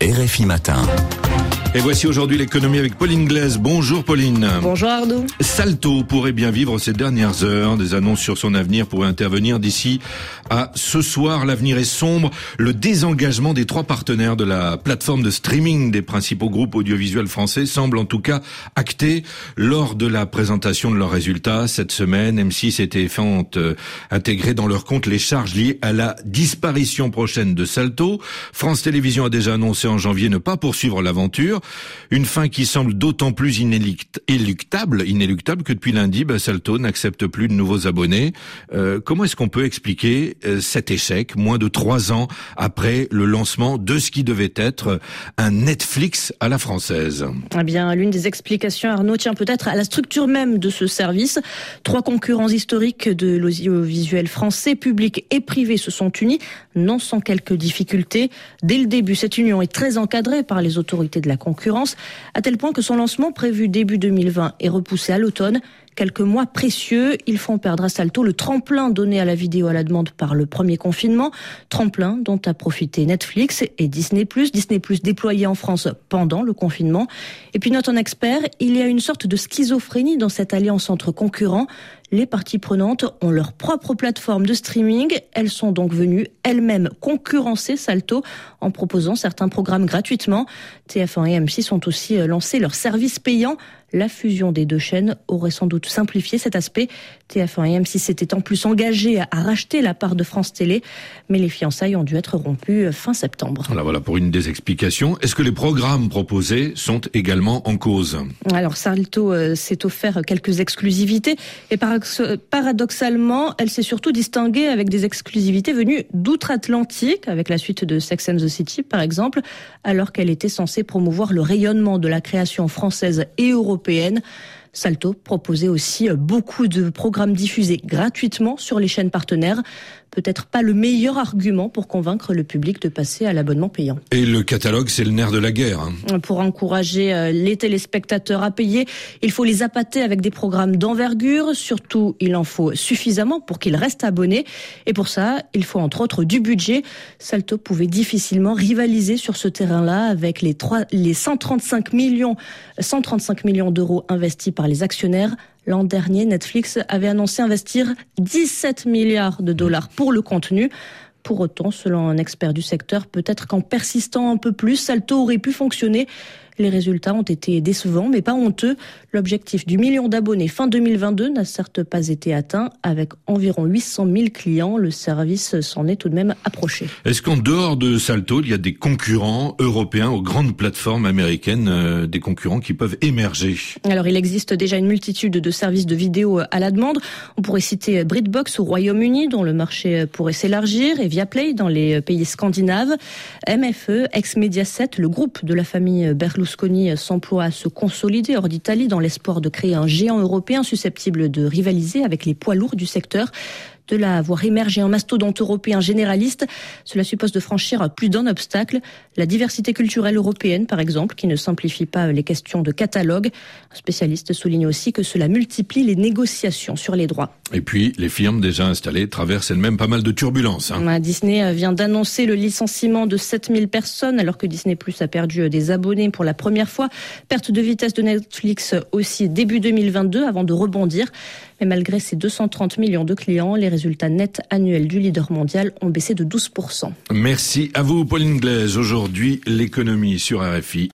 RFI Matin. Et voici aujourd'hui l'économie avec Pauline Glaise. Bonjour Pauline. Bonjour Arnaud. Salto pourrait bien vivre ces dernières heures. Des annonces sur son avenir pourraient intervenir d'ici à ce soir. L'avenir est sombre. Le désengagement des trois partenaires de la plateforme de streaming des principaux groupes audiovisuels français semble en tout cas acté. Lors de la présentation de leurs résultats cette semaine, M6 et TF1 ont intégré dans leurs comptes les charges liées à la disparition prochaine de Salto. France Télévisions a déjà annoncé en janvier ne pas poursuivre l'aventure. Une fin qui semble d'autant plus inéluctable que depuis lundi, Salto n'accepte plus de nouveaux abonnés. Comment est-ce qu'on peut expliquer cet échec, moins de 3 ans après le lancement de ce qui devait être un Netflix à la française? Eh bien, l'une des explications, Arnaud, tient peut-être à la structure même de ce service. 3 concurrents historiques de l'audiovisuel français, public et privé, se sont unis, non sans quelques difficultés. Dès le début, cette union est très encadrée par les autorités de la concurrence, à tel point que son lancement prévu début 2020 est repoussé à l'automne. Quelques mois précieux, ils font perdre à Salto le tremplin donné à la vidéo à la demande par le premier confinement, tremplin dont a profité Netflix et Disney+, déployé en France pendant le confinement. Et puis note un expert, il y a une sorte de schizophrénie dans cette alliance entre concurrents. Les parties prenantes ont leur propre plateforme de streaming. Elles sont donc venues elles-mêmes concurrencer Salto en proposant certains programmes gratuitement. TF1 et M6 ont aussi lancé leurs services payants. La fusion des 2 chaînes aurait sans doute simplifié cet aspect. TF1 et M6 s'étaient en plus engagés à racheter la part de France Télé, mais les fiançailles ont dû être rompues fin septembre. Voilà pour une des explications. Est-ce que les programmes proposés sont également en cause? Alors Salto s'est offert quelques exclusivités et paradoxalement, elle s'est surtout distinguée avec des exclusivités venues d'outre-Atlantique, avec la suite de Sex and the City par exemple, alors qu'elle était censée promouvoir le rayonnement de la création française et européenne. Salto proposait aussi beaucoup de programmes diffusés gratuitement sur les chaînes partenaires. Peut-être pas le meilleur argument pour convaincre le public de passer à l'abonnement payant. Et le catalogue, c'est le nerf de la guerre. Pour encourager les téléspectateurs à payer, il faut les appâter avec des programmes d'envergure. Surtout, il en faut suffisamment pour qu'ils restent abonnés. Et pour ça, il faut entre autres du budget. Salto pouvait difficilement rivaliser sur ce terrain-là avec les 135 millions d'euros investis par les actionnaires. L'an dernier, Netflix avait annoncé investir 17 milliards de dollars pour le contenu. Pour autant, selon un expert du secteur, peut-être qu'en persistant un peu plus, Salto aurait pu fonctionner. Les résultats ont été décevants, mais pas honteux. L'objectif du million d'abonnés fin 2022 n'a certes pas été atteint. Avec environ 800 000 clients, le service s'en est tout de même approché. Est-ce qu'en dehors de Salto, il y a des concurrents européens aux grandes plateformes américaines, des concurrents qui peuvent émerger? Alors, il existe déjà une multitude de services de vidéo à la demande. On pourrait citer Britbox au Royaume-Uni, dont le marché pourrait s'élargir, et Viaplay dans les pays scandinaves. MFE, Exmedia 7, le groupe de la famille Berlusconi, s'emploie à se consolider hors d'Italie dans l'espoir de créer un géant européen susceptible de rivaliser avec les poids lourds du secteur. De là à voir émerger un mastodonte européen généraliste, cela suppose de franchir plus d'un obstacle. La diversité culturelle européenne, par exemple, qui ne simplifie pas les questions de catalogue. Un spécialiste souligne aussi que cela multiplie les négociations sur les droits. Et puis, les firmes déjà installées traversent elles-mêmes pas mal de turbulences. Disney vient d'annoncer le licenciement de 7000 personnes, alors que Disney+ a perdu des abonnés pour la première fois. Perte de vitesse de Netflix aussi début 2022, avant de rebondir. Mais malgré ces 230 millions de clients, les résultats nets annuels du leader mondial ont baissé de 12%. Merci à vous, Pauline Glaise. Aujourd'hui, l'économie sur RFI.